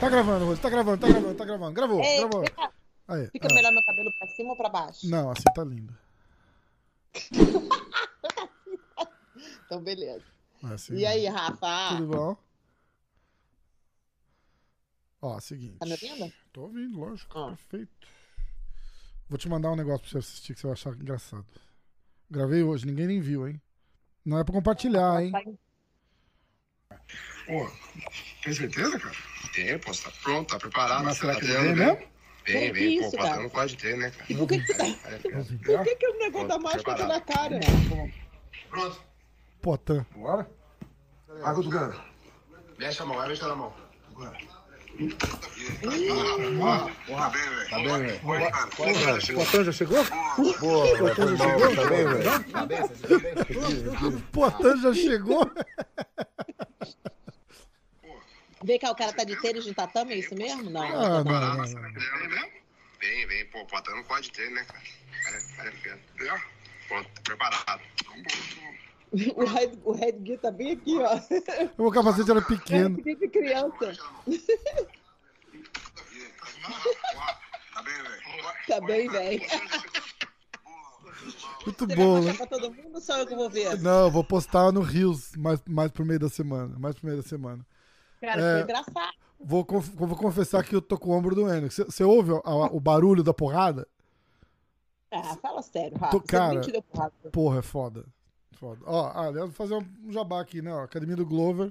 Tá gravando, gravou, ei, gravou. Fica melhor meu cabelo pra cima ou pra baixo? Não, assim tá lindo. Então, beleza. Assim, e aí, Rafa? Tudo bom? Ó, seguinte. Tá me ouvindo? Tô ouvindo, lógico, perfeito. Vou te mandar um negócio pra você assistir que você vai achar engraçado. Gravei hoje, ninguém nem viu, hein? Não é pra compartilhar, hein? Pô, tem certeza, cara? Tem, pô, você tá pronto, tá preparado. Mas será que vem mesmo? Vem, pô, o patrão não pode ter, né, cara? E por que que o negócio da máscara tá na cara? Pronto. Poatan. Bora? Água do cano. Mexe a mão, vai mexer na mão. Bora. Tá bem, velho. Poatan já chegou? Boa, Poatan já chegou? Tá bem, velho. Poatan já chegou? Vê que o cara tá de tênis de tatame, é isso mesmo? Não. Vem, pô, o Poatan não pode ter, né, cara? Cara é pronto, tá preparado. O Red Gui tá bem aqui, ó. O capacete era pequeno. De criança. Tá bem, velho. Muito bom, né? Pra todo mundo, só eu que vou ver. Não, eu vou postar no Reels mais pro meio da semana. Cara, foi engraçado. Vou confessar que eu tô com o ombro doendo. Você ouve o barulho da porrada? Ah, fala sério, Rafa. Cara, porra, é foda. Ó, aliás, vou fazer um jabá aqui, né? Ó, Academia do Glover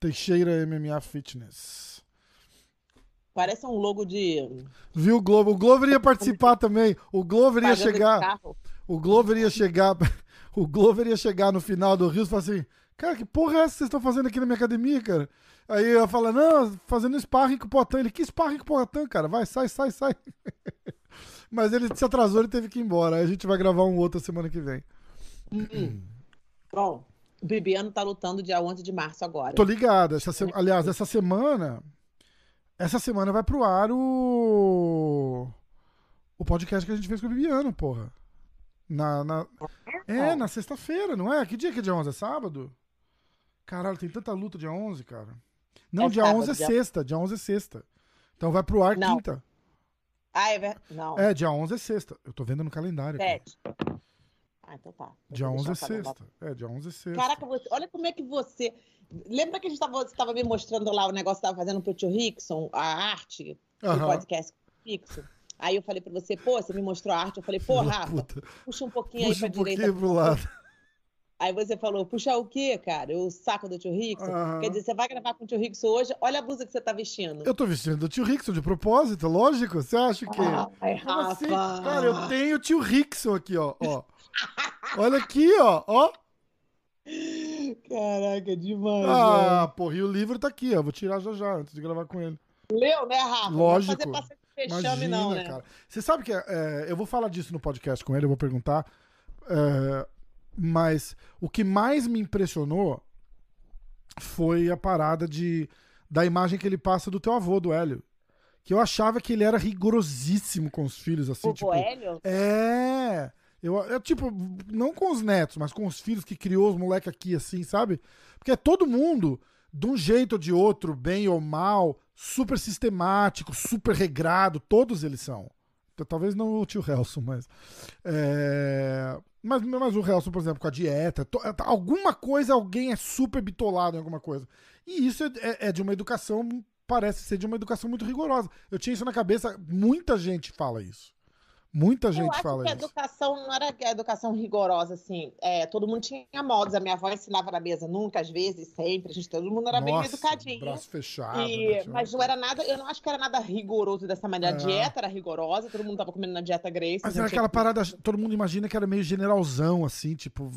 Teixeira MMA Fitness. Parece um logo de... Viu, Glover? O Glover ia participar também. O Glover ia chegar no final do Rio e falar assim... Cara, que porra é essa que vocês estão fazendo aqui na minha academia, cara? Aí eu falo, não, fazendo sparring com o Poatan. Ele, que sparring com o Poatan, cara? Vai, sai. Mas ele se atrasou, ele teve que ir embora. Aí a gente vai gravar um outro semana que vem. Bom, o Bibiano tá lutando dia 11 de março agora. Tô ligado. Aliás, essa semana vai pro ar o podcast que a gente fez com o Bibiano, porra. Na sexta-feira, não é? Que dia que é dia 11? É sábado? Caralho, tem tanta luta dia 11, cara. Não, dia sábado, 11 é sexta. Dia 11 é sexta. Então vai pro ar quinta. Ah, é verdade. Não. É, dia 11 é sexta. Eu tô vendo no calendário. Cara. Ah, então tá. Dia 11 é sexta. É, dia 11 é sexta. Caraca, olha como é que você... Lembra que você estava me mostrando lá o negócio que estava fazendo pro tio Rickson, a arte do podcast com o Rickson? Aí eu falei pra você, pô, você me mostrou a arte. Eu falei, pô, Rafa, puxa um pouquinho aí pra direita. Puxa um pouquinho pro lado. Aí você falou, puxar o quê, cara? O saco do tio Rickson? Quer dizer, você vai gravar com o tio Rickson hoje? Olha a blusa que você tá vestindo. Eu tô vestindo do tio Rickson de propósito, lógico. Você acha que... Ai, Rafa. Assim? Cara, eu tenho o tio Rickson aqui, ó. Olha aqui, ó. Caraca, é demais. Porra, e o livro tá aqui, ó. Vou tirar já, antes de gravar com ele. Leu, né, Rafa? Lógico. Não vou fazer fechame, não, né? Cara. Você sabe que eu vou falar disso no podcast com ele, eu vou perguntar. Mas o que mais me impressionou foi a parada da imagem que ele passa do teu avô, do Hélio. Que eu achava que ele era rigorosíssimo com os filhos, assim. Tipo, o Hélio? É. Eu, tipo, não com os netos, mas com os filhos, que criou os moleques aqui, assim, sabe? Porque é todo mundo, de um jeito ou de outro, bem ou mal, super sistemático, super regrado, todos eles são. Talvez não o tio Helson, mas... Mas o Helson, por exemplo, com a dieta, alguma coisa, alguém é super bitolado em alguma coisa. E isso é de uma educação, parece ser de uma educação muito rigorosa. Eu tinha isso na cabeça, muita gente fala isso. Eu acho que a educação não era a educação rigorosa, assim. Todo mundo tinha modos. A minha avó ensinava na mesa nunca, às vezes, sempre. Todo mundo era bem educadinho. Braço fechado. Mas não era nada, eu não acho que era nada rigoroso dessa maneira. A dieta era rigorosa, todo mundo tava comendo na dieta Grace. Mas era aquela parada, todo mundo imagina que era meio generalzão, assim, tipo.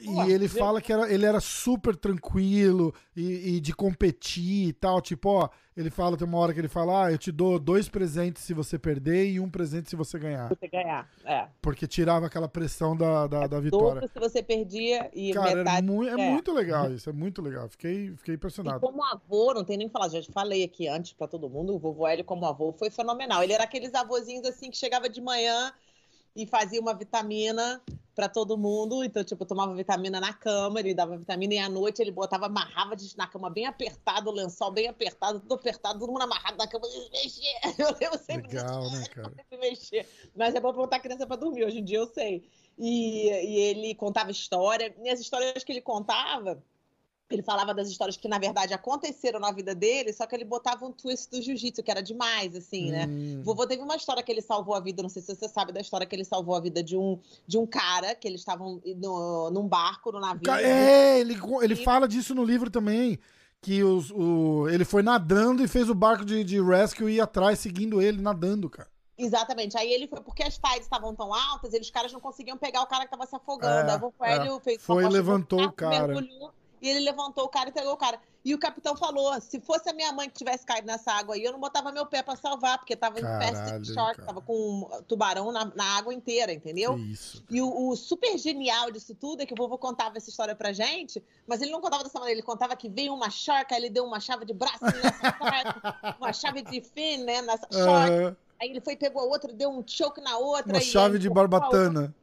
E ele fala que ele era super tranquilo e de competir e tal, tipo, ó. Ele fala, tem uma hora que ele fala, ah, eu te dou 2 presentes se você perder e 1 presente se você ganhar. Você ganhar, é. Porque tirava aquela pressão da vitória. Dobro se você perdia e cara, metade... é muito legal isso, é muito legal. Fiquei impressionado. E como avô, não tem nem o que falar, já falei aqui antes pra todo mundo, o vovô Hélio como avô foi fenomenal. Ele era aqueles avôzinhos assim que chegava de manhã e fazia uma vitamina pra todo mundo, então, tipo, eu tomava vitamina na cama, ele dava vitamina, e à noite ele botava, amarrava na cama bem apertado, o lençol bem apertado, tudo apertado, todo mundo amarrado na cama, se mexer, eu lembro sempre disso, né, se mexer, mas é bom botar a criança pra dormir, hoje em dia eu sei, e ele contava história, e as histórias que ele contava, ele falava das histórias que, na verdade, aconteceram na vida dele, só que ele botava um twist do jiu-jitsu, que era demais, assim, né? Vovô teve uma história que ele salvou a vida, não sei se você sabe da história que ele salvou a vida de um cara, que eles estavam num barco, no navio. É, ele fala disso no livro também, que ele foi nadando e fez o barco de rescue ir atrás, seguindo ele, nadando, cara. Exatamente, aí ele foi, porque as tides estavam tão altas, eles, os caras não conseguiam pegar o cara que tava se afogando, aí o Hélio fez uma coisa, levantou o cara, mergulhou. E ele levantou o cara e pegou o cara. E o capitão falou, se fosse a minha mãe que tivesse caído nessa água aí, eu não botava meu pé pra salvar, porque tava em peste shark, tava com um tubarão na água inteira, entendeu? Isso. E o super genial disso tudo é que o vovô contava essa história pra gente, mas ele não contava dessa maneira, ele contava que veio uma shark, aí ele deu uma chave de braço nessa shark, uma chave de fin, né, nessa shark. Aí ele foi, pegou a outra, deu um choke na outra. Uma chave de barbatana.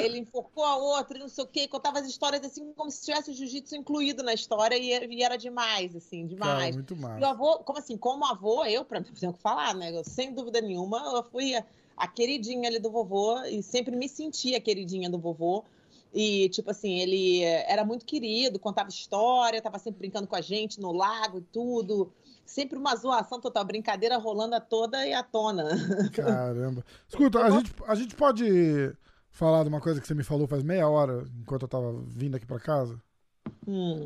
Ele enforcou a outra, não sei o quê, contava as histórias assim, como se tivesse o jiu-jitsu incluído na história, e era demais, assim, demais. Cara, muito massa. E o avô, como avô, eu, pra não ter o que falar, né, eu, sem dúvida nenhuma, eu fui a queridinha ali do vovô, e sempre me senti a queridinha do vovô, e, tipo assim, ele era muito querido, contava história, tava sempre brincando com a gente no lago e tudo, sempre uma zoação total, brincadeira rolando a toda e à tona. Caramba. Escuta, a gente pode... falar de uma coisa que você me falou faz meia hora, enquanto eu tava vindo aqui pra casa.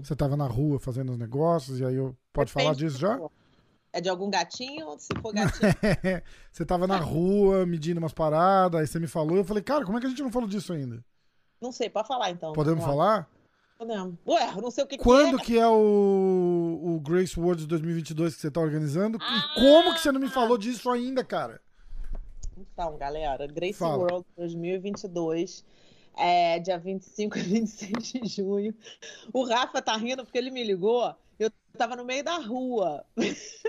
Você tava na rua fazendo os negócios, e aí eu... Pode falar disso já? É de algum gatinho? Se for gatinho... Você tava na rua, medindo umas paradas, aí você me falou, eu falei, cara, como é que a gente não falou disso ainda? Não sei, pode falar então. Podemos falar? Podemos. Ué, não sei o que quando que é o Grace World 2022 que você tá organizando? E como que você não me falou disso ainda, cara? Então, galera, Gracie World 2022, dia 25 e 26 de junho. O Rafa tá rindo porque ele me ligou, eu tava no meio da rua.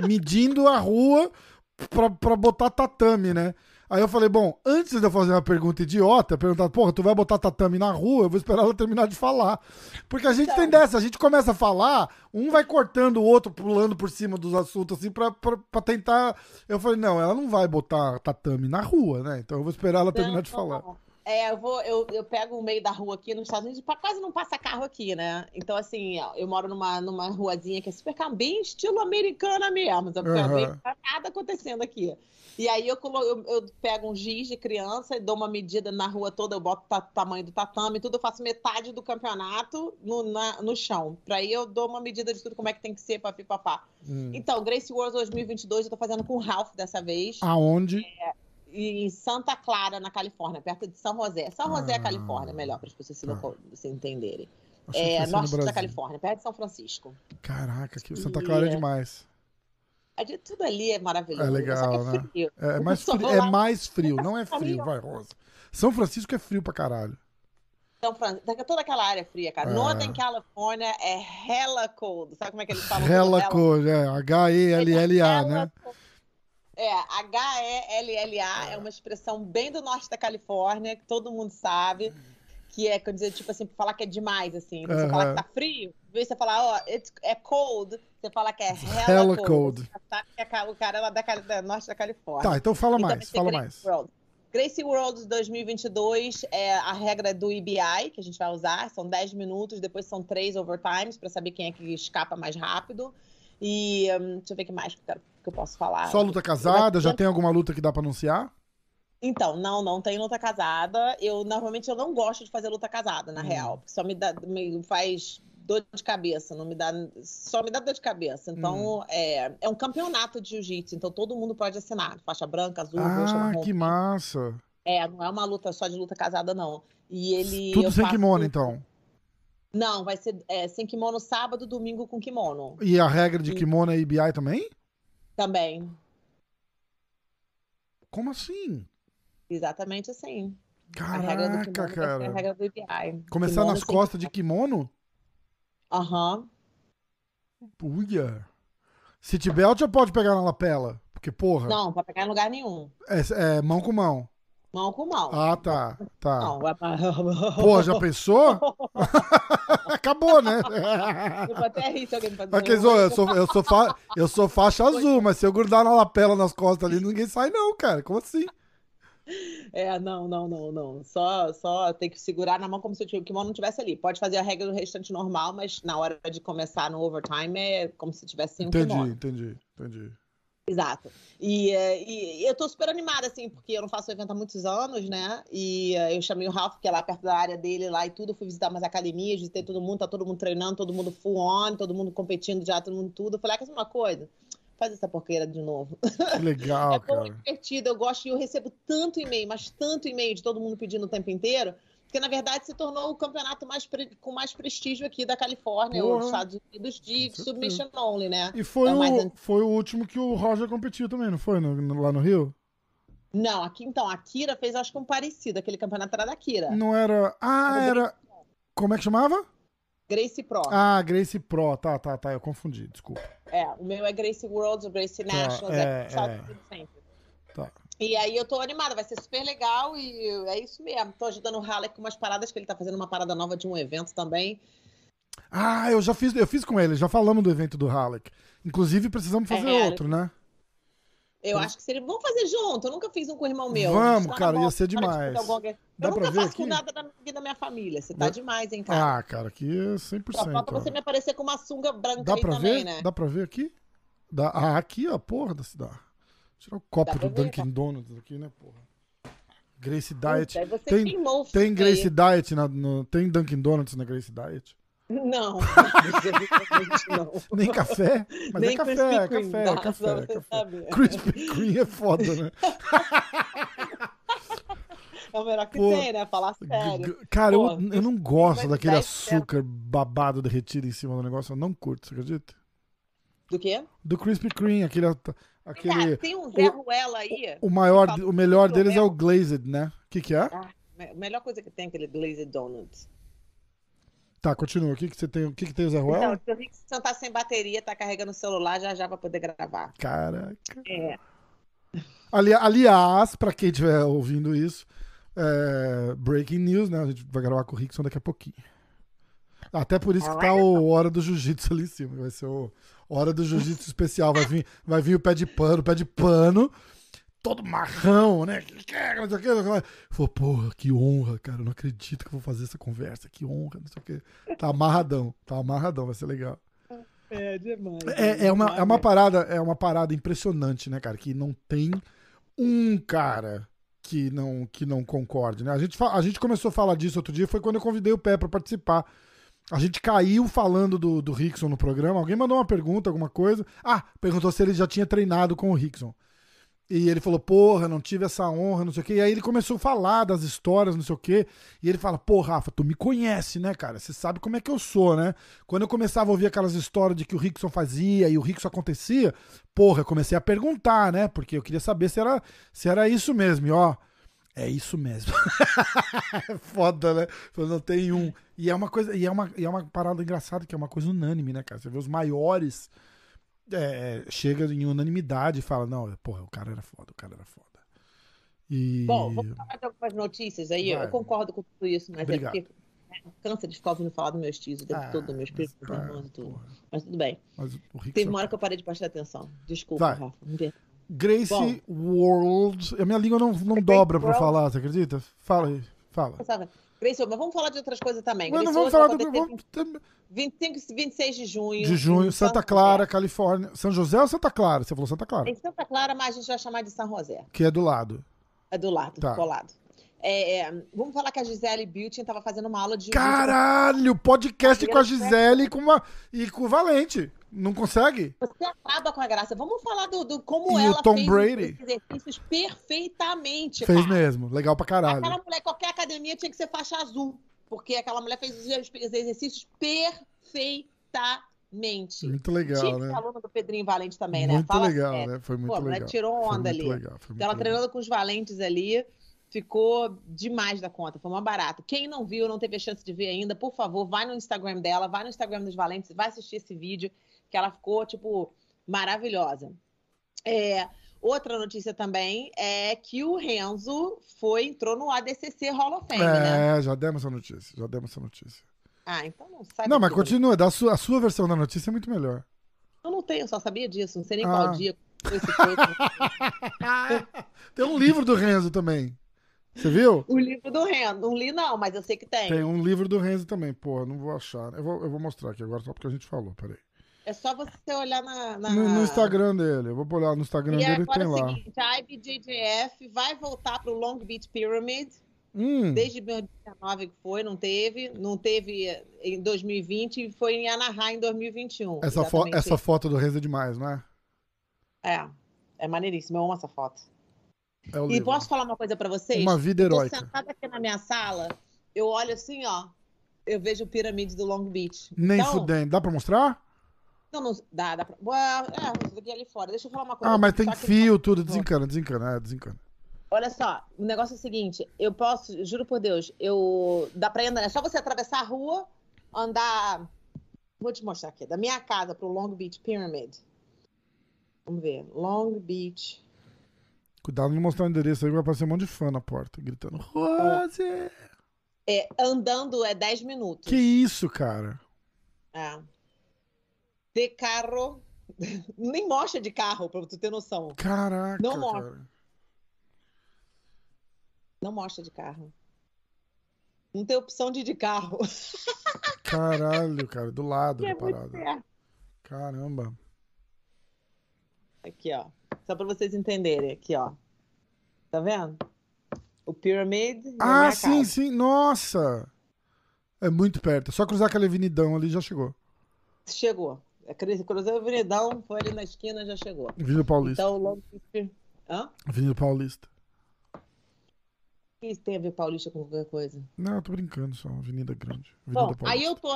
Medindo a rua pra botar tatame, né? Aí eu falei, bom, antes de eu fazer uma pergunta idiota, perguntar, porra, tu vai botar tatame na rua? Eu vou esperar ela terminar de falar. Porque a gente tem dessa, a gente começa a falar, um vai cortando o outro, pulando por cima dos assuntos, assim, pra tentar... Eu falei, não, ela não vai botar tatame na rua, né? Então eu vou esperar ela terminar de falar. Eu pego o meio da rua aqui nos Estados Unidos, quase não passa carro aqui, né? Então, assim, eu moro numa ruazinha que é super calma, bem estilo americana mesmo, sabe? Não tá nada acontecendo aqui. E aí eu pego um giz de criança e dou uma medida na rua toda, eu boto o tamanho do tatame e tudo, eu faço metade do campeonato no chão. Pra aí eu dou uma medida de tudo, como é que tem que ser, papapá. Então, Gracie World 2022 eu tô fazendo com o Ralph dessa vez. Aonde? Em Santa Clara, na Califórnia, perto de São José. São José, Califórnia, melhor, para as pessoas se entenderem. Norte da Califórnia, perto de São Francisco. Caraca, que Santa Clara é demais. Tudo ali é maravilhoso. É legal, né? Frio. É mais frio, não é frio, vai, Rosa. São Francisco é frio pra caralho. Então, toda aquela área fria, cara. Northern California é hella cold. Sabe como é que eles falam? Hella cold, H-E-L-L-A, né? H-E-L-L-A é uma expressão bem do norte da Califórnia, que todo mundo sabe, que é, quer dizer, tipo assim, falar que é demais, assim. Então, você falar que tá frio, em vez de você falar, é cold, você fala que é hella cold. Você sabe que o cara é da norte da Califórnia. Tá, então fala mais. Gracie World 2022, a regra do EBI, que a gente vai usar, são 10 minutos, depois são 3 overtimes, pra saber quem é que escapa mais rápido. E deixa eu ver o que mais que eu posso falar. Só luta casada? Já tem alguma luta que dá pra anunciar? Então, não tem luta casada. Normalmente eu não gosto de fazer luta casada, na real. Só me faz dor de cabeça, só me dá dor de cabeça. Então, é um campeonato de jiu-jitsu, então todo mundo pode assinar. Faixa branca, azul, roxa, marrom. Ah, que massa! Não é uma luta só de luta casada, não. E tudo sem kimono, então? Não, vai ser sem kimono sábado, domingo com kimono. E a regra de kimono é EBI também? Também. Como assim? Exatamente assim. Caraca, a regra do kimono, cara. É a regra do EBI. Começar kimono nas costas de kimono? Aham. Uia. City belt já pode pegar na lapela? Porque, porra... Não, pra pegar em lugar nenhum. É mão com mão. Mão com mão. Ah, tá. Tá. Não, é pra... Pô, já pensou? Acabou, né? Eu vou até rir se alguém me fazer. Mas, eu sou faixa azul, mas se eu grudar na lapela nas costas ali, ninguém sai não, cara. Como assim? É, não. Só tem que segurar na mão como se o kimono não estivesse ali. Pode fazer a regra do restante normal, mas na hora de começar no overtime é como se tivesse sem o kimono. Entendi. Exato. E eu tô super animada, assim, porque eu não faço evento há muitos anos, né? E eu chamei o Rafa, que é lá perto da área dele lá e tudo, fui visitar umas academias, visitei todo mundo, tá todo mundo treinando, todo mundo full on, todo mundo competindo já, todo mundo tudo. Eu falei, ah, quer dizer uma coisa? Faz essa porqueira de novo. Que legal, cara. É bom, é divertido, eu gosto e eu recebo tanto e-mail, mas tanto e-mail de todo mundo pedindo o tempo inteiro, porque, na verdade, se tornou o campeonato com mais prestígio aqui da Califórnia, os Estados Unidos, de submission only, né? E foi o último que o Roger competiu também, não foi? Lá no Rio? Não, aqui então, a Kira fez, acho que um parecido, aquele campeonato era da Kira. Não era... Ah, era... Como é que chamava? Gracie Pro. Ah, Gracie Pro, tá, eu confundi, desculpa. É, o meu é Grace World, o Gracie Nationals, sempre. Tá. E aí eu tô animada, vai ser super legal e é isso mesmo. Tô ajudando o Halleck com umas paradas que ele tá fazendo, uma parada nova de um evento também. Ah, eu fiz com ele, já falamos do evento do Halleck. Inclusive precisamos fazer outro, né? Eu acho que seria... Vamos fazer junto, eu nunca fiz um com o irmão meu. Vamos, cara, ia ser demais. Eu nunca faço com nada da minha família, você tá demais, hein, cara? Ah, cara, aqui é 100%. Só falta você me aparecer com uma sunga branca aí também, né? Dá pra ver aqui? Ah, aqui, ó, porra, dá. Tirar o copo do Dunkin' Donuts aqui, né, porra? Gracie Diet. Tem Gracie Diet, tem Dunkin' Donuts na Gracie Diet? Não. Nem café? Mas nem é café, cream, é café. Krispy Kreme é foda, né? É o melhor que tem, né? Falar sério. Cara, eu não gosto daquele açúcar babado derretido em cima do negócio. Eu não curto, você acredita? Do quê? Do Krispy Kreme, aquele tem um Zé Ruela aí. O melhor deles é o Glazed, né? O que é? A melhor coisa que tem é aquele Glazed Donuts. Tá, continua. O que você tem? O que tem o Zé Ruela? Então, eu vi que você tá sem bateria, tá carregando o celular, já pra poder gravar. Caraca. É. Aliás, pra quem estiver ouvindo isso, breaking news, né? A gente vai gravar com o Rickson daqui a pouquinho. Até por isso que tá o Hora do Jiu-Jitsu ali em cima. Vai ser o Hora do Jiu-Jitsu especial. Vai vir o pé de pano. Todo marrão, né? Não sei o que. Falou, porra, que honra, cara. Eu não acredito que eu vou fazer essa conversa. Que honra, não sei o que. Tá amarradão, vai ser legal. É demais. É uma parada impressionante, né, cara? Que não tem um cara que não concorde, né? A gente começou a falar disso outro dia, foi quando eu convidei o Pé pra participar. A gente caiu falando do Rickson no programa. Alguém mandou uma pergunta, alguma coisa. Ah, perguntou se ele já tinha treinado com o Rickson. E ele falou, porra, não tive essa honra, não sei o quê. E aí ele começou a falar das histórias, não sei o quê. E ele fala, pô, Rafa, tu me conhece, né, cara? Você sabe como é que eu sou, né? Quando eu começava a ouvir aquelas histórias de que o Rickson fazia e o Rickson acontecia, porra, eu comecei a perguntar, né? Porque eu queria saber se era isso mesmo. E ó, é isso mesmo. Foda, né? Não tem um. E é uma coisa, e é uma parada engraçada, que é uma coisa unânime, né, cara? Você vê os maiores... chega em unanimidade e fala, não, porra, o cara era foda. E... Bom, vamos falar de algumas notícias aí. Vai. Eu concordo com tudo isso, mas obrigado. É porque cansa de ficar ouvindo falar dos meus tios, do meu espírito, do irmão, tudo. Mas tudo bem. Mas teve uma hora que eu parei de prestar atenção. Desculpa, vai. Rafa. Gracie World. A minha língua não dobra pra falar, você acredita? Fala aí, fala. Gracie, mas vamos falar de outras coisas também. Mas não vamos falar do... 25 e 26 de junho. De junho, Santa Clara, Califórnia. São José ou Santa Clara? Você falou Santa Clara. Em Santa Clara, mas a gente vai chamar de São José. Que é do lado. É do lado, tá. Colado. Vamos falar que a Gisele Beauty estava fazendo uma aula de... Caralho! Podcast com a Gisele e com o Valente. Não consegue? Você acaba com a graça. Vamos falar do como e ela o Tom fez Brady. Os exercícios perfeitamente. Fez mesmo. Legal pra caralho. Aquela mulher, qualquer academia tinha que ser faixa azul. Porque aquela mulher fez os exercícios perfeitamente. mente. Muito legal, né? Tinha aluna do Pedrinho Valente também, né? Fala legal, né? Foi muito legal. Tirou onda ali. Então ela treinando com os Valentes ali, ficou demais da conta, foi uma barata. Quem não viu, não teve a chance de ver ainda, por favor, vai no Instagram dela, vai no Instagram dos Valentes, vai assistir esse vídeo, que ela ficou, tipo, maravilhosa. É, outra notícia também é que o Renzo entrou no ADCC Hall of Fame, né? É, já demos essa notícia. Ah, então não sabe. Não, mas continua, a sua versão da notícia é muito melhor. Eu não tenho, só sabia disso, não sei nem qual dia. Tem um livro do Renzo também. Você viu? O livro do Renzo. Não li, não, mas eu sei que tem. Tem um livro do Renzo também. Pô, não vou achar. Eu vou mostrar aqui agora, só porque a gente falou. Peraí. É só você olhar no Instagram dele. Eu vou olhar no Instagram dele e tem lá. E agora é o seguinte, a IBJJF vai voltar pro Long Beach Pyramid. Desde 2019 que foi, não teve em 2020 e foi em Anaheim em 2021. Essa foto do Renzo é demais, não é? É maneiríssimo. Eu amo essa foto. E posso falar uma coisa pra vocês? Uma vida heróica. Eu tô sentada aqui na minha sala, eu olho assim, ó, eu vejo o pirâmide do Long Beach. Nem fudendo. Dá pra mostrar? Não, dá pra... eu tô ali fora. Deixa eu falar uma coisa. Ah, mas tem fio, tudo. Desencana. Olha só, o negócio é o seguinte, eu posso, juro por Deus, dá pra andar, é só você atravessar a rua, andar... Vou te mostrar aqui, da minha casa pro Long Beach Pyramid. Vamos ver, Long Beach... Cuidado não mostrar o endereço aí, vai aparecer um monte de fã na porta, gritando, Roger! É, andando 10 minutos. Que isso, cara? De carro, nem mostra de carro, pra tu ter noção. Caraca, não mostra. Cara. Não mostra de carro. Não tem opção de ir de carro. Caralho, cara, do lado da parada. Caramba. Aqui, ó. Só pra vocês entenderem, aqui, ó. Tá vendo? O Pyramid. Ah, sim, sim. Nossa! É muito perto. É só cruzar aquele avenidão ali já chegou. Chegou. Cruzou o avenidão, foi ali na esquina já chegou. Avenida Paulista. Então, Avenida Paulista. O que tem a ver Paulista com qualquer coisa? Não, eu tô brincando só. Avenida Grande. Avenida Paulista. Aí eu tô...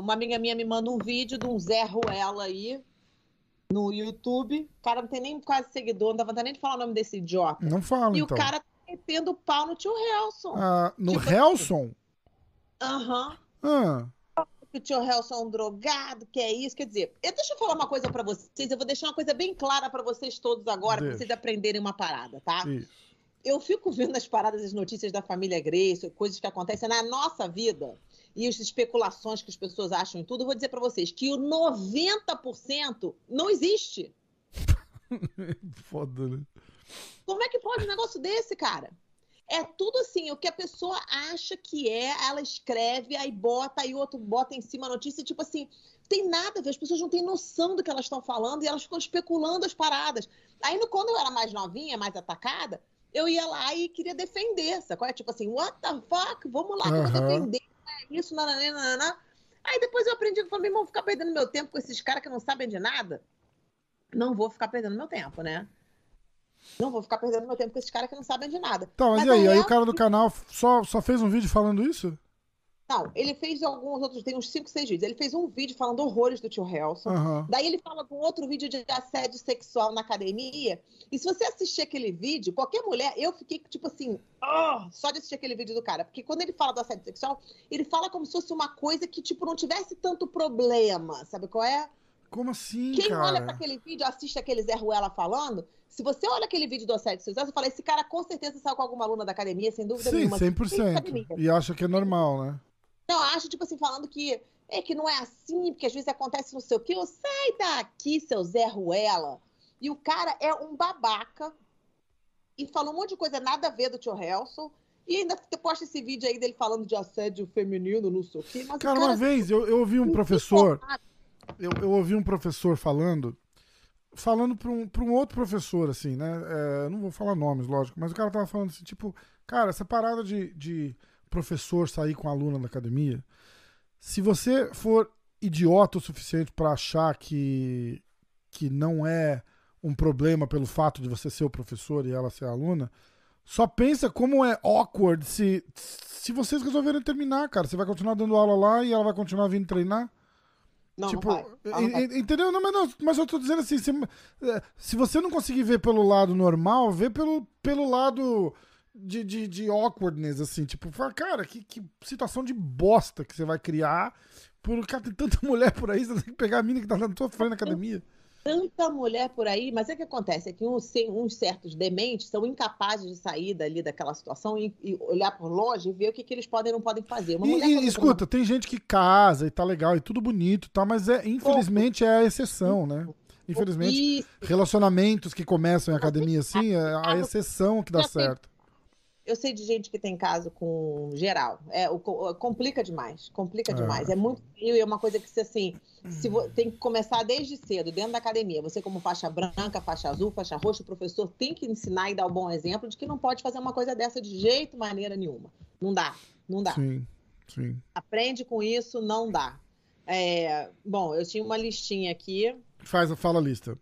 Uma amiga minha me manda um vídeo de um Zé Ruela aí. No YouTube, o cara não tem nem quase seguidor, não dá vontade nem de falar o nome desse idiota. Não fala, então. E o cara tá metendo o pau no tio Helson. No Helson? Aham. O tio Helson é um drogado, que é isso, quer dizer... Deixa eu falar uma coisa pra vocês, eu vou deixar uma coisa bem clara pra vocês todos agora, pra vocês aprenderem uma parada, tá? Isso. Eu fico vendo as paradas, as notícias da família Gracie, coisas que acontecem na nossa vida... E as especulações que as pessoas acham em tudo, eu vou dizer pra vocês que o 90% não existe. Foda, né? Como é que pode um negócio desse, cara? É tudo assim, o que a pessoa acha que é, ela escreve, aí bota, aí outro bota em cima a notícia, tipo assim, tem nada a ver, as pessoas não têm noção do que elas estão falando e elas ficam especulando as paradas. Aí, quando eu era mais novinha, mais atacada, eu ia lá e queria defender, sacou? Tipo assim, what the fuck? Vamos lá, que eu vou defender. Isso, nananana. Aí depois eu aprendi que eu falei, vou ficar perdendo meu tempo com esses caras que não sabem de nada. Não vou ficar perdendo meu tempo, né? Não vou ficar perdendo meu tempo com esses caras que não sabem de nada. Tá, mas e aí? Aí o cara do canal só fez um vídeo falando isso? Não, ele fez alguns outros, tem uns 5, 6 vídeos. Ele fez um vídeo falando horrores do tio Helson. Daí ele fala com outro vídeo de assédio sexual na academia. E se você assistir aquele vídeo, qualquer mulher, eu fiquei tipo assim, só de assistir aquele vídeo do cara. Porque quando ele fala do assédio sexual, ele fala como se fosse uma coisa que tipo não tivesse tanto problema. Sabe qual é? Como assim, Quem olha pra aquele vídeo, assiste aquele Zé Ruela falando, se você olha aquele vídeo do assédio sexual, você fala, esse cara com certeza saiu com alguma aluna da academia, sem dúvida nenhuma. Sim, 100%. E acha que é normal, né? Não, acho, tipo assim, falando que não é assim, porque às vezes acontece não sei o quê. Eu sai daqui, seu Zé Ruela. E o cara é um babaca e falou um monte de coisa nada a ver do tio Helson. E ainda posta esse vídeo aí dele falando de assédio feminino, não sei o quê. Mas cara, uma vez eu ouvi um professor... Eu ouvi um professor falando pra um outro professor, assim, né? É, não vou falar nomes, lógico, mas o cara tava falando assim, tipo... Cara, essa parada de professor sair com aluna da academia, se você for idiota o suficiente para achar que não é um problema pelo fato de você ser o professor e ela ser a aluna, só pensa como é awkward se vocês resolverem terminar, cara. Você vai continuar dando aula lá e ela vai continuar vindo treinar. Não, tipo, entendeu? Não, mas eu tô dizendo assim, se você não conseguir ver pelo lado normal, vê pelo lado de awkwardness, assim, tipo, fala, cara, que situação de bosta que você vai criar por cara, tem tanta mulher por aí, você tem que pegar a mina que tá na tua frente na academia. Tanta mulher por aí, mas é que acontece, é que uns certos dementes são incapazes de sair dali daquela situação e olhar por longe e ver o que eles podem e não podem fazer. Escuta, tem gente que casa e tá legal e tudo bonito e tal, mas infelizmente é a exceção, né? Infelizmente, relacionamentos que começam em academia assim, é a exceção que dá certo. Eu sei de gente que tem caso com geral. Complica demais. É muito frio e é uma coisa que, assim, tem que começar desde cedo, dentro da academia. Você, como faixa branca, faixa azul, faixa roxa, o professor tem que ensinar e dar o bom exemplo de que não pode fazer uma coisa dessa de jeito, maneira nenhuma. Não dá. Sim. Aprende com isso, não dá. Bom, eu tinha uma listinha aqui. Fala a lista.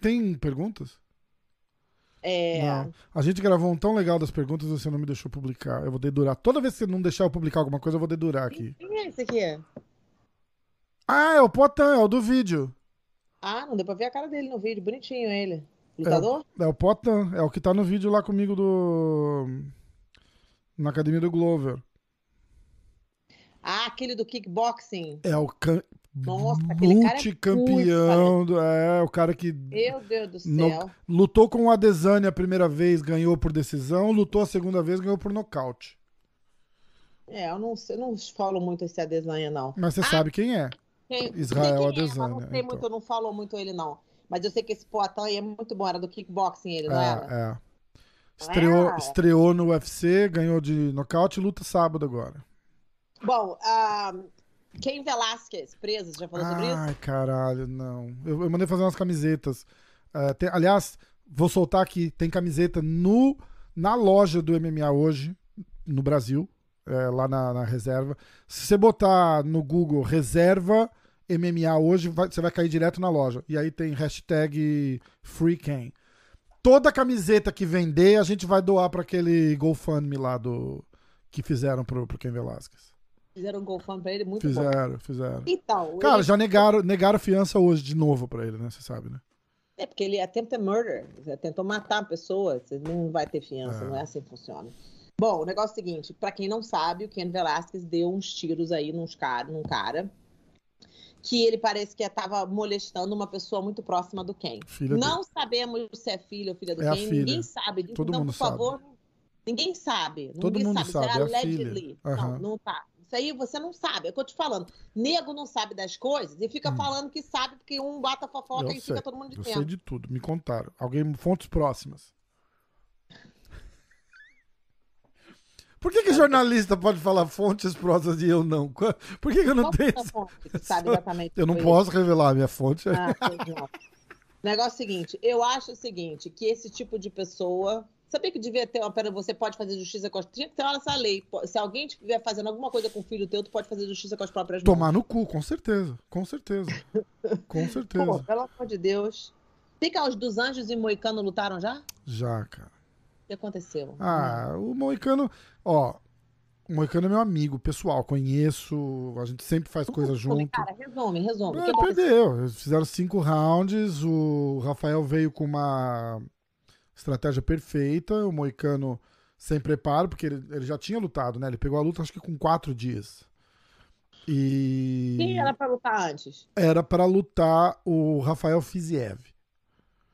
Tem perguntas? Não. A gente gravou um tão legal das perguntas e você não me deixou publicar. Eu vou dedurar. Toda vez que você não deixar eu publicar alguma coisa, eu vou dedurar aqui. Quem é esse aqui? Ah, é o Poatan, é o do vídeo. Ah, não deu pra ver a cara dele no vídeo. Bonitinho ele. Lutador? É o Poatan, é o que tá no vídeo lá comigo na academia do Glover. Ah, aquele do kickboxing. É o multicampeão, o cara que... Meu Deus do céu. Lutou com o Adesanya a primeira vez, ganhou por decisão. Lutou a segunda vez, ganhou por nocaute. Eu não falo muito esse Adesanya, não. Mas você sabe quem é. Israel Adesanya. Eu não falo muito ele, não. Mas eu sei que esse Poatan aí é muito bom. Era do kickboxing ele, não era? Estreou no UFC, ganhou de nocaute, luta sábado agora. Bom, Ken Velasquez, preso, já falou sobre isso? Ai, caralho, não. Eu mandei fazer umas camisetas. Aliás, vou soltar aqui, tem camiseta na loja do MMA hoje, no Brasil, lá na reserva. Se você botar no Google reserva MMA hoje, você vai cair direto na loja. E aí tem hashtag FreeKen. Toda camiseta que vender, a gente vai doar para aquele GoFundMe lá que fizeram pro Ken Velasquez. Fizeram um golfão pra ele, muito bom. Fizeram. Então, cara, já negaram fiança hoje de novo pra ele, né? Você sabe, né? É, porque ele attempted murder. Ele tentou matar a pessoa. Você não vai ter fiança, não é assim que funciona. Bom, o negócio é o seguinte. Pra quem não sabe, o Ken Velasquez deu uns tiros aí num cara que ele parece que tava molestando uma pessoa muito próxima do Ken. Não sabemos se é filho ou filha do Ken. Ninguém sabe disso. Todo mundo sabe. Por favor, ninguém sabe. Todo mundo sabe. Será allegedly. Uhum. Não tá. Isso aí você não sabe, é o que eu te falando. Nego não sabe das coisas e fica falando que sabe, porque um bata fofoca e fica todo mundo de dentro. Eu sei de tudo, me contaram. Fontes próximas. Por que jornalista pode falar fontes próximas e eu não? Por que eu não tenho exatamente? Eu não posso revelar a minha fonte. O negócio é o seguinte, eu acho o seguinte, que esse tipo de pessoa... Sabia que devia ter uma pena, você pode fazer justiça com as... Tinha que ter essa lei. Se alguém estiver fazendo alguma coisa com o filho teu, tu pode fazer justiça com as próprias mãos. Tomar no cu, com certeza. Com certeza. Com certeza. Pô, pelo amor de Deus. Tem que os dos Anjos e Moicano lutaram já? Já, cara. O que aconteceu? O Moicano... O Moicano é meu amigo pessoal. Conheço, a gente sempre faz coisa junto. Cara, resume. O que perdeu. Eles fizeram 5 rounds, o Rafael veio com uma... estratégia perfeita, o Moicano sem preparo, porque ele já tinha lutado, né? Ele pegou a luta, acho que com 4 dias. E... Quem era pra lutar antes? Era pra lutar o Rafael Fiziev.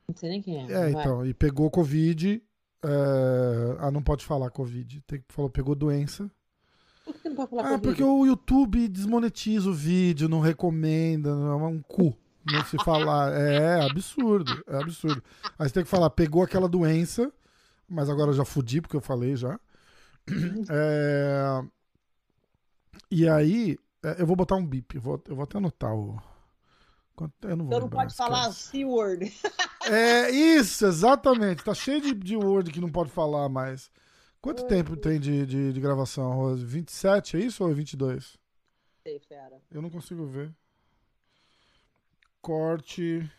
Não sei nem quem é. Então, e pegou Covid. Não pode falar Covid. Pegou doença. Por que não pode falar Covid? Porque o YouTube desmonetiza o vídeo, não recomenda, é um cu. Não se falar, é absurdo. Aí você tem que falar, pegou aquela doença, mas agora eu já fudi, porque eu falei já. E aí, eu vou botar um bip, eu vou até anotar o... Eu não vou então não pode falar C-word. É isso, exatamente, tá cheio de word que não pode falar mais. Quanto tempo tem de gravação, Rose? 27, é isso ou 22? Sei, fera. Eu não consigo ver. Corte,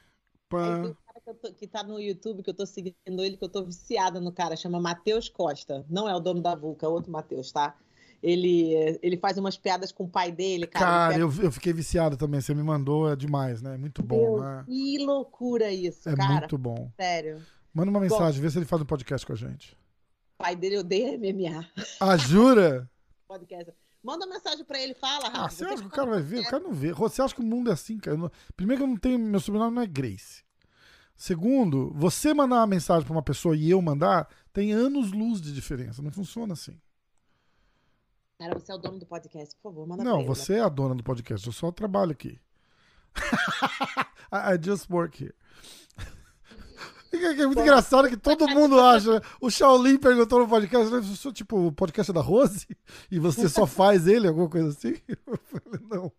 pan... Tem um cara que tá no YouTube, que eu tô seguindo ele, que eu tô viciada no cara, chama Matheus Costa. Não é o dono da VUCA, é outro Matheus, tá? ele faz umas piadas com o pai dele, cara. Cara, eu fiquei viciado também. Você me mandou, é demais, né? Muito bom, Deus, né? Que loucura isso, é cara. É muito bom. Sério. Manda uma mensagem, vê se ele faz um podcast com a gente. O pai dele odeia MMA. Ah, jura? Podcast. Manda uma mensagem pra ele, fala, Rafa. Ah, você acha que o cara vai ver? O cara não vê. Você acha que o mundo é assim, cara? Primeiro que eu não tenho... Meu sobrenome não é Grace. Segundo, você mandar uma mensagem pra uma pessoa e eu mandar, tem anos-luz de diferença. Não funciona assim. Cara, você é o dono do podcast, por favor, manda pra ele. Não, você é a dona do podcast, eu só trabalho aqui. I just work here. É muito engraçado que todo mundo acha. O Shaolin perguntou no podcast, tipo, o podcast é da Rose? E você só faz ele, alguma coisa assim? Eu falei, não.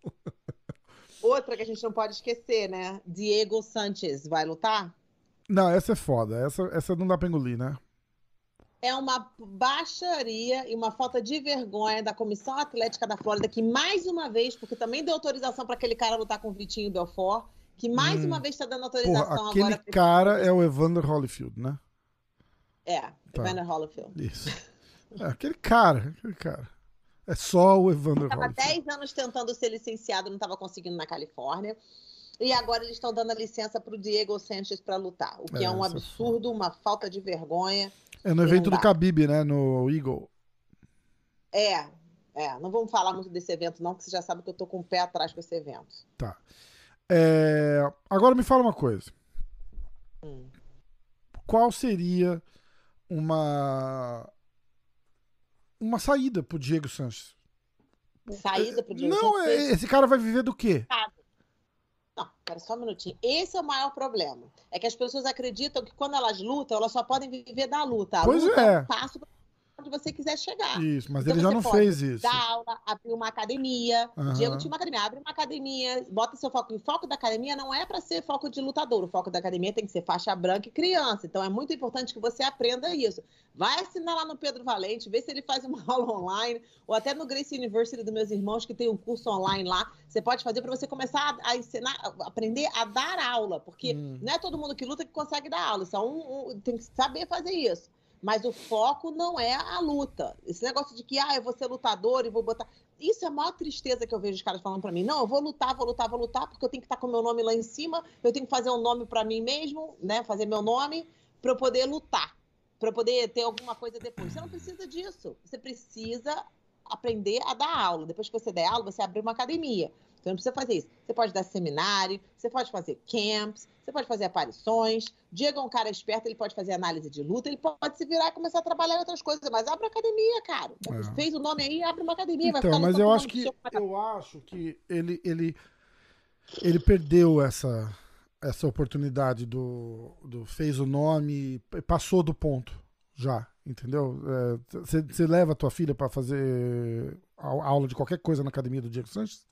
Outra que a gente não pode esquecer, né? Diego Sanchez vai lutar? Não, essa é foda. Essa não dá pra engolir, né? É uma baixaria e uma falta de vergonha da Comissão Atlética da Flórida, que mais uma vez, porque também deu autorização pra aquele cara lutar com o Vitinho Belfort, que mais uma vez tá dando autorização porra, aquele agora. Aquele cara é o Evander Holyfield, né? É, tá. Evander Holyfield. Isso. É, aquele cara. É só o Evander Holyfield. Ele tava 10 anos tentando ser licenciado, não tava conseguindo na Califórnia. E agora eles estão dando a licença pro Diego Sanchez pra lutar, o que é um absurdo, uma falta de vergonha. É no evento do Khabib, né? No Eagle. É. Não vamos falar muito desse evento, não, porque você já sabe que eu tô com o pé atrás com esse evento. Tá. Agora me fala uma coisa. Qual seria uma saída pro Diego Sanchez? Saída pro Diego Sanchez? Esse cara vai viver do quê? Não, cara, só um minutinho. Esse é o maior problema. É que as pessoas acreditam que quando elas lutam, elas só podem viver da luta. A luta é um passo pra onde você quiser chegar. Isso, mas então ele já não fez isso. Dar aula, abrir uma academia. Uhum. Diego tinha uma academia, abre uma academia, bota seu foco. O foco da academia não é para ser foco de lutador. O foco da academia tem que ser faixa branca e criança. Então é muito importante que você aprenda isso. Vai assinar lá no Pedro Valente, vê se ele faz uma aula online, ou até no Gracie University dos meus irmãos, que tem um curso online lá. Você pode fazer para você começar a ensinar, aprender a dar aula, porque não é todo mundo que luta que consegue dar aula. Só tem que saber fazer isso. Mas o foco não é a luta. Esse negócio de que, eu vou ser lutador e vou botar... Isso é a maior tristeza que eu vejo os caras falando pra mim. Não, eu vou lutar, vou lutar, vou lutar, porque eu tenho que estar com o meu nome lá em cima, eu tenho que fazer um nome pra mim mesmo, né? Fazer meu nome pra eu poder lutar, pra eu poder ter alguma coisa depois. Você não precisa disso. Você precisa aprender a dar aula. Depois que você der aula, você abre uma academia. Você não precisa fazer isso. Você pode dar seminário, você pode fazer camps, você pode fazer aparições. Diego é um cara esperto, ele pode fazer análise de luta, ele pode se virar e começar a trabalhar em outras coisas. Mas abre uma academia, cara. Fez o nome aí, abre uma academia. Então, vai mas eu acho que ele perdeu essa oportunidade do fez o nome, passou do ponto já, entendeu? Você leva a tua filha para fazer a aula de qualquer coisa na academia do Diego Sanchez?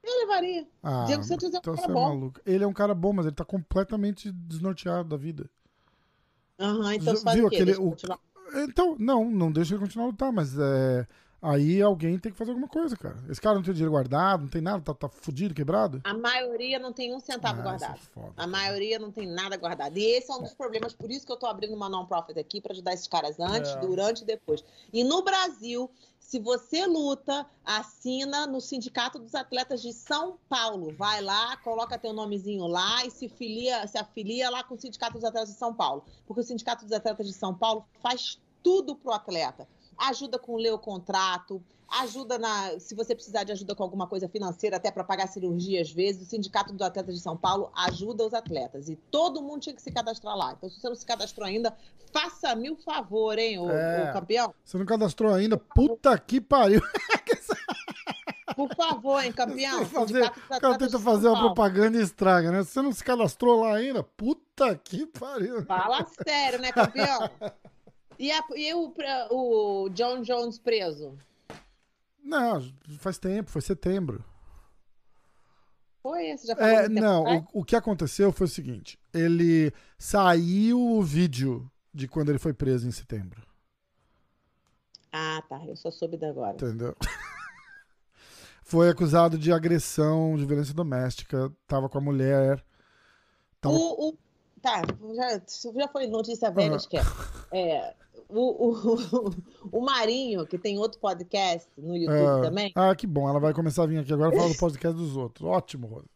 Eu levaria. Diego Sanchez é um cara bom. Maluco. Ele é um cara bom, mas ele tá completamente desnorteado da vida. Então você faz o quê? Então, não deixa ele continuar a lutar, mas aí alguém tem que fazer alguma coisa, cara. Esse cara não tem dinheiro guardado, não tem nada, tá fudido, quebrado? A maioria não tem um centavo guardado. É foda, a maioria não tem nada guardado. E esse é um dos problemas, por isso que eu tô abrindo uma non-profit aqui, pra ajudar esses caras antes, durante e depois. E no Brasil... Se você luta, assina no Sindicato dos Atletas de São Paulo. Vai lá, coloca teu nomezinho lá e se afilia lá com o Sindicato dos Atletas de São Paulo. Porque o Sindicato dos Atletas de São Paulo faz tudo pro atleta. Ajuda com ler o contrato, ajuda se você precisar de ajuda com alguma coisa financeira, até para pagar cirurgia às vezes, o Sindicato dos Atletas de São Paulo ajuda os atletas. E todo mundo tinha que se cadastrar lá. Então, se você não se cadastrou ainda, faça-me o favor, hein, ô campeão. Você não cadastrou ainda? Puta que pariu! Por favor, hein, campeão. O cara tenta fazer uma propaganda e estraga, né? Você não se cadastrou lá ainda? Puta que pariu! Fala sério, né, campeão? E o John Jones preso? Não, faz tempo, foi setembro. Foi esse? Já falou muito tempo, não, né? O que aconteceu foi o seguinte, ele saiu o vídeo de quando ele foi preso em setembro. Ah, tá, eu só soube da agora. Entendeu? Foi acusado de agressão, de violência doméstica, tava com a mulher. Tá, já foi notícia velha, esquece. O Marinho, que tem outro podcast no YouTube também. Ah, que bom. Ela vai começar a vir aqui agora falar do podcast dos outros. Ótimo, Roger.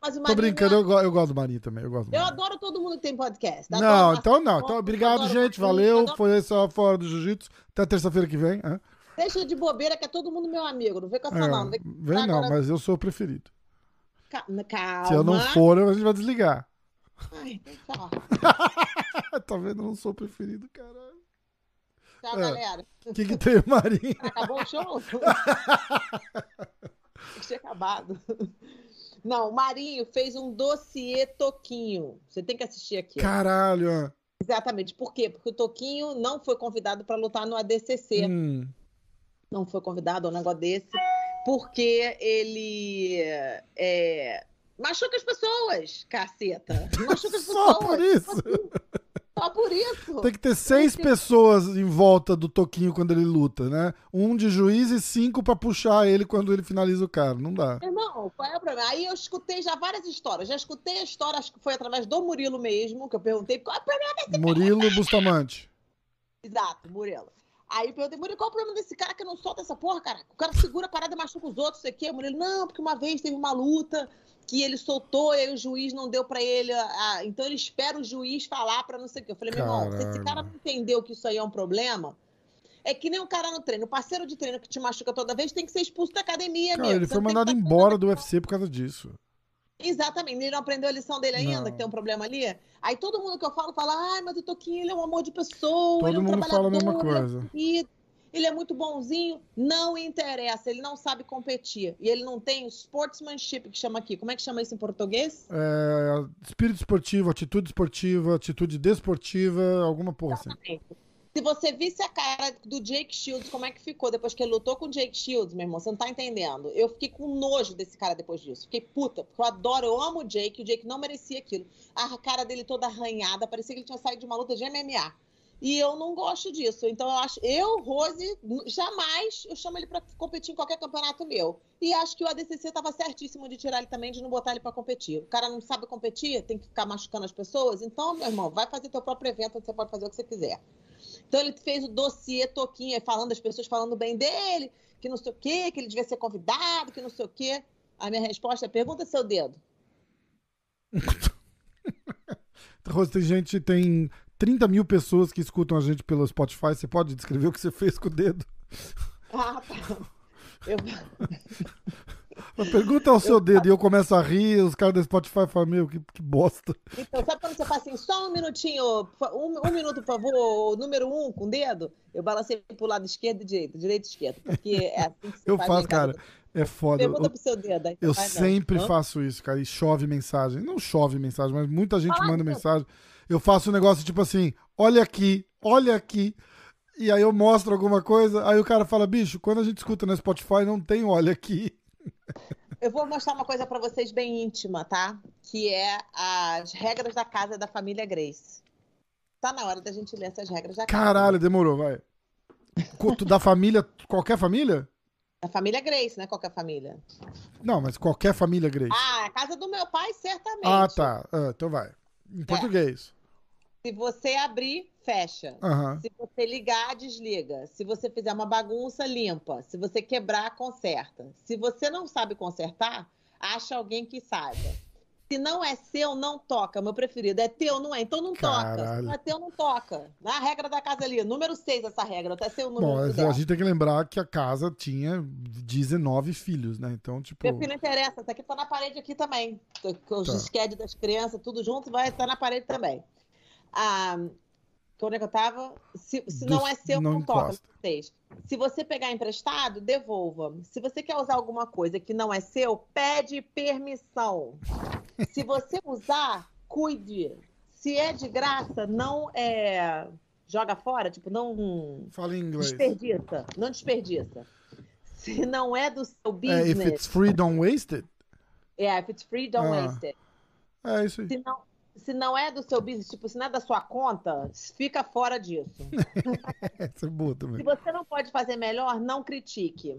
Mas o Marinho, tô brincando, eu gosto do Marinho também. Eu gosto do Marinho. Eu adoro todo mundo que tem podcast. Não, então não. Então, obrigado, gente. Valeu. Foi só Fora do Jiu-Jitsu. Até terça-feira que vem. É. Deixa de bobeira que é todo mundo meu amigo. Não vem com essa não. Vem não, agora... mas eu sou o preferido. Calma. Se eu não for, a gente vai desligar. Ai, então tá. Tá vendo? Eu não sou o preferido, caralho. Tá, galera. O que tem, Marinho? Acabou o show? Tinha acabado. Não, o Marinho fez um dossiê Toquinho. Você tem que assistir aqui. Caralho! Ó. Exatamente. Por quê? Porque o Toquinho não foi convidado para lutar no ADCC. Não foi convidado a um negócio desse. Porque ele machuca as pessoas, caceta. Machuca as pessoas. Só por isso? Só por isso. Tem que ter 6 pessoas em volta do Toquinho quando ele luta, né? Um de juiz e 5 pra puxar ele quando ele finaliza o cara. Não dá. Irmão, qual é o problema? Aí eu escutei já várias histórias. Já escutei a história, acho que foi através do Murilo mesmo, que eu perguntei qual é o problema desse Murilo Bustamante. Exato, Murilo. Aí eu perguntei, Murilo, qual é o problema desse cara que não solta essa porra, cara? O cara segura a parada e machuca os outros, isso aqui. Murilo, não, porque uma vez teve uma luta... que ele soltou e aí o juiz não deu pra ele... então ele espera o juiz falar pra não sei o quê. Eu falei, meu irmão, se esse cara não entendeu que isso aí é um problema... É que nem um cara no treino. O parceiro de treino que te machuca toda vez tem que ser expulso da academia, cara, mesmo. Ele foi mandado embora do UFC por causa disso. Exatamente. Ele não aprendeu a lição dele ainda, que tem um problema ali. Aí todo mundo que eu falo, fala... Ai, mas o Toquinho, ele é um amor de pessoa. Todo mundo fala a mesma coisa. Ele é muito bonzinho, não interessa, ele não sabe competir. E ele não tem sportsmanship, que chama aqui. Como é que chama isso em português? Espírito esportivo, atitude desportiva, alguma porra assim. Se você visse a cara do Jake Shields, como é que ficou depois que ele lutou com o Jake Shields, meu irmão, você não tá entendendo. Eu fiquei com nojo desse cara depois disso. Fiquei puta, porque eu adoro, eu amo o Jake não merecia aquilo. A cara dele toda arranhada, parecia que ele tinha saído de uma luta de MMA. E eu não gosto disso. Então, eu acho... Eu, Rose, jamais eu chamo ele pra competir em qualquer campeonato meu. E acho que o ADCC tava certíssimo de tirar ele também, de não botar ele pra competir. O cara não sabe competir, tem que ficar machucando as pessoas. Então, meu irmão, vai fazer teu próprio evento, você pode fazer o que você quiser. Então, ele fez o dossiê Toquinha, falando, as pessoas falando bem dele, que não sei o quê, que ele devia ser convidado, que não sei o quê. A minha resposta é, pergunta seu dedo. Rose, tem gente, tem... 30 mil pessoas que escutam a gente pelo Spotify. Você pode descrever o que você fez com o dedo? Ah, tá. Pergunta ao seu dedo e eu começo a rir. Os caras do Spotify falam, meu, que bosta. Então, sabe quando você fala assim, só um minutinho, um minuto, por favor, número 1 com o dedo? Eu balancei pro lado esquerdo e direito e esquerdo. Porque é assim que você eu faço, cara. É foda. Pergunta pro seu dedo. Eu sempre faço isso, cara. E chove mensagem. Não chove mensagem, mas muita gente manda mensagem. Eu faço um negócio tipo assim, olha aqui, e aí eu mostro alguma coisa, aí o cara fala, bicho, quando a gente escuta no Spotify não tem olha aqui. Eu vou mostrar uma coisa pra vocês bem íntima, tá? Que é as regras da casa da família Grace. Tá na hora da gente ler essas regras da casa. Caralho, demorou, vai. Da família, qualquer família? Da família Grace, né? Qualquer família. Não, mas qualquer família Grace. Ah, a casa do meu pai, certamente. Ah, tá. Então vai. Em português. Se você abrir, fecha. Uhum. Se você ligar, desliga. Se você fizer uma bagunça, limpa. Se você quebrar, conserta. Se você não sabe consertar, acha alguém que saiba. Se não é seu, não toca. Meu preferido. É teu, não é? Então não toca. Se não é teu, não toca. Na regra da casa ali, número 6 essa regra. Até ser o número. Bom, a gente tem que lembrar que a casa tinha 19 filhos, né? Então, tipo... Meu filho não interessa. Essa aqui tá na parede aqui também. Os disquetes das crianças, tudo junto, vai estar na parede também. Onde é que eu tava? Se não é seu, não toca. Se você pegar emprestado, devolva. Se você quer usar alguma coisa que não é seu, pede permissão. Se você usar, cuide. Se é de graça, não joga fora, tipo, não... Fala em inglês. Desperdiça, não desperdiça. Se não é do seu business... if it's free, don't waste it. If it's free, don't waste it. É isso aí. Se não é do seu business, tipo, se não é da sua conta, fica fora disso. Isso é boa também. Se você não pode fazer melhor, não critique.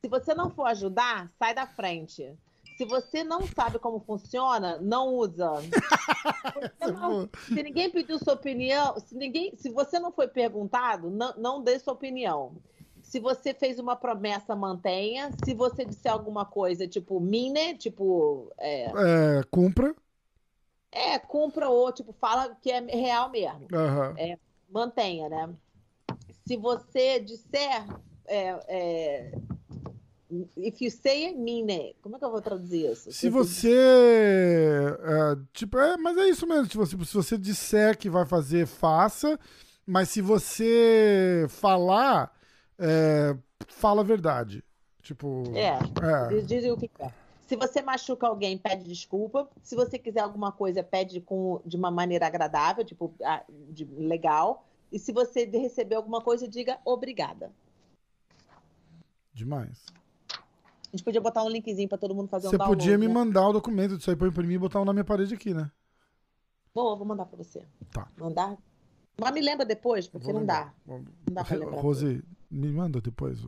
Se você não for ajudar, sai da frente. Se você não sabe como funciona, não usa. Se ninguém pediu sua opinião, se você não foi perguntado, não dê sua opinião. Se você fez uma promessa, mantenha. Se você disser alguma coisa, tipo, mine, tipo... cumpra. Cumpra ou, tipo, fala que é real mesmo. Uhum. Mantenha, né? Se você disser... If you say it, mean it. Como é que eu vou traduzir isso? Se você... mas é isso mesmo. Tipo, se você disser que vai fazer, faça. Mas se você falar, fala a verdade. Tipo... Diz o que quer. Se você machuca alguém, pede desculpa. Se você quiser alguma coisa, pede de uma maneira agradável, tipo, legal. E se você receber alguma coisa, diga obrigada. Demais. A gente podia botar um linkzinho pra todo mundo fazer um download. Você podia me mandar o documento disso aí pra eu imprimir e botar um na minha parede aqui, né? Vou mandar pra você. Tá. Mandar? Mas me lembra depois, porque não dá. Não dá pra lembrar. Rose, me manda depois.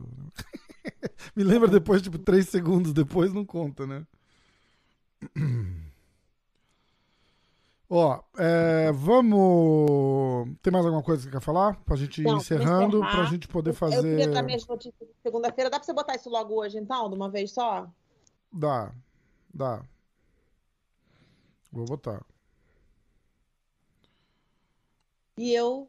Me lembra depois, tipo, 3 segundos depois, não conta, né? Ó, vamos... Tem mais alguma coisa que você quer falar? Pra gente ir encerrando, pra gente poder fazer... Eu queria dar minhas notícias de segunda-feira. Dá pra você botar isso logo hoje, então? De uma vez só? Dá. Vou botar. E eu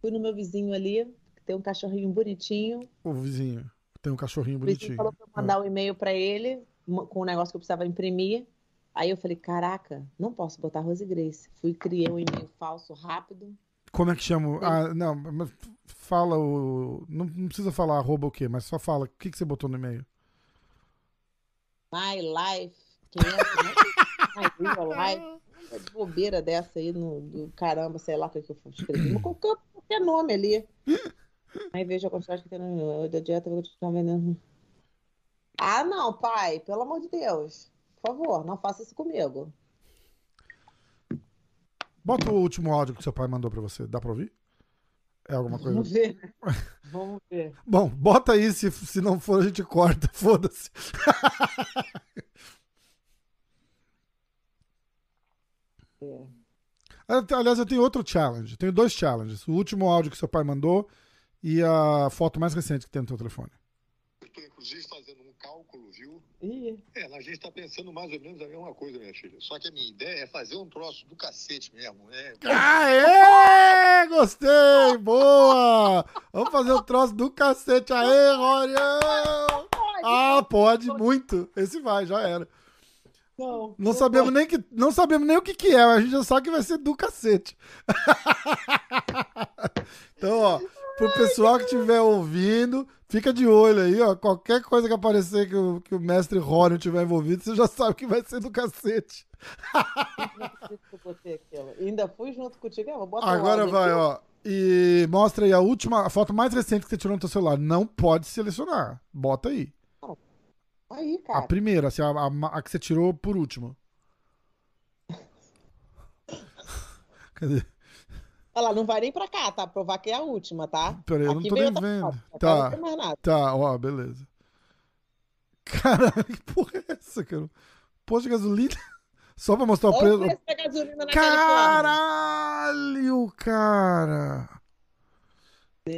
fui no meu vizinho ali, que tem um cachorrinho bonitinho. O vizinho tem um cachorrinho bonitinho. O vizinho falou pra eu mandar um e-mail pra ele, com um negócio que eu precisava imprimir. Aí eu falei, caraca, não posso botar Rose Grace. Fui, criei um e-mail falso, rápido. Como é que chama? Não, mas fala o... Não precisa falar arroba o quê, mas só fala. O que, que você botou no e-mail? My life. My real life. De bobeira dessa aí, do caramba, sei lá o que eu escrevi. Qualquer nome ali. Aí vejo a quantidade que tem no... Da dieta, eu vou continuar vendendo. Ah, não, pai. Pelo amor de Deus. Por favor, não faça isso comigo. Bota o último áudio que seu pai mandou pra você. Dá pra ouvir? É alguma coisa? Vamos ver. Vamos ver. Bom, bota aí. Se não for, a gente corta. Foda-se. Aliás, eu tenho outro challenge. Tenho 2 challenges. O último áudio que seu pai mandou e a foto mais recente que tem no teu telefone. Eu tô, inclusive, fazendo um cálculo, viu? A gente tá pensando mais ou menos a mesma coisa, minha filha. Só que a minha ideia é fazer um troço do cacete mesmo, né? Aê! Gostei! Boa! Vamos fazer um troço do cacete. Aê, Rorião! Ah, pode muito. Esse vai, já era. Não sabemos nem o que é, a gente já sabe que vai ser do cacete. Então, ó, pro pessoal que estiver ouvindo, fica de olho aí, ó. Qualquer coisa que aparecer que o mestre Rorion tiver envolvido, você já sabe que vai ser do cacete. Ainda fui junto contigo. Agora vai, ó. E mostra aí a foto mais recente que você tirou no teu celular. Não pode selecionar. Bota aí. Aí, cara. A primeira, assim, a que você tirou por último. Cadê? Olha lá, não vai nem pra cá, tá? Provar que é a última, tá? Peraí, eu não tô nem vendo. Tá, ó, beleza. Caralho, que porra é essa, cara? Posto de gasolina? Só pra mostrar o preço. Caralho, cara!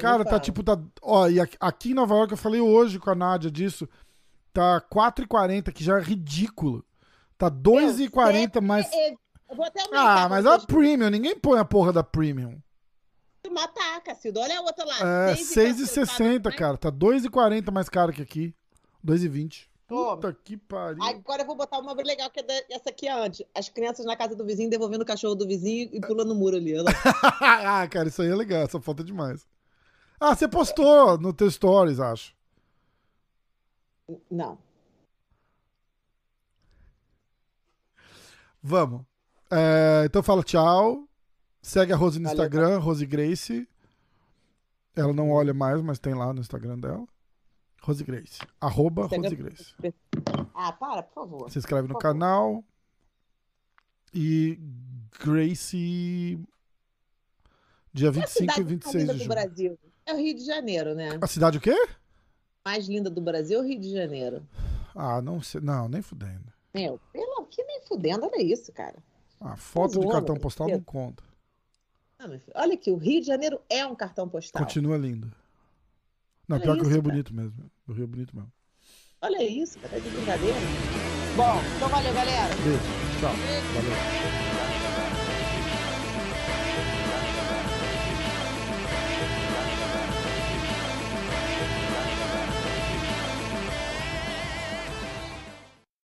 Cara, tá tipo... Ó, e aqui em Nova York, eu falei hoje com a Nádia disso... Tá 4,40, que já é ridículo. Tá 2,40 mais... Eu vou até aumentar, mas a premium. Ninguém põe a porra da premium. Matar, Cacildo. Olha a outra lá. 6,60, cara. Tá 2,40 mais caro que aqui. 2,20. Puta que pariu. Agora eu vou botar uma legal, que é essa aqui antes. As crianças na casa do vizinho, devolvendo o cachorro do vizinho e pulando no muro ali. Ah, cara, isso aí é legal. Essa foto é demais. Ah, você postou no teu stories, acho. Não. Vamos. Então fala tchau. Segue a Rose no Instagram, Rose Grace. Ela não olha mais, mas tem lá no Instagram dela. Rose Grace. @ Rose Grace. Para, por favor. Se inscreve no canal. E Gracie. Dia 25 e 26 de junho. É o Rio de Janeiro, né? A cidade o quê? Mais linda do Brasil, Rio de Janeiro. Ah, não sei. Não, nem fudendo. Meu, pelo que nem fudendo, olha isso, cara. A foto de cartão postal não conta. Ah, meu filho, olha aqui, o Rio de Janeiro é um cartão postal. Continua lindo. Não, pior que o Rio é bonito mesmo. O Rio é bonito mesmo. Olha isso, cara, de brincadeira. Bom, então valeu, galera. Beijo, tchau. Valeu.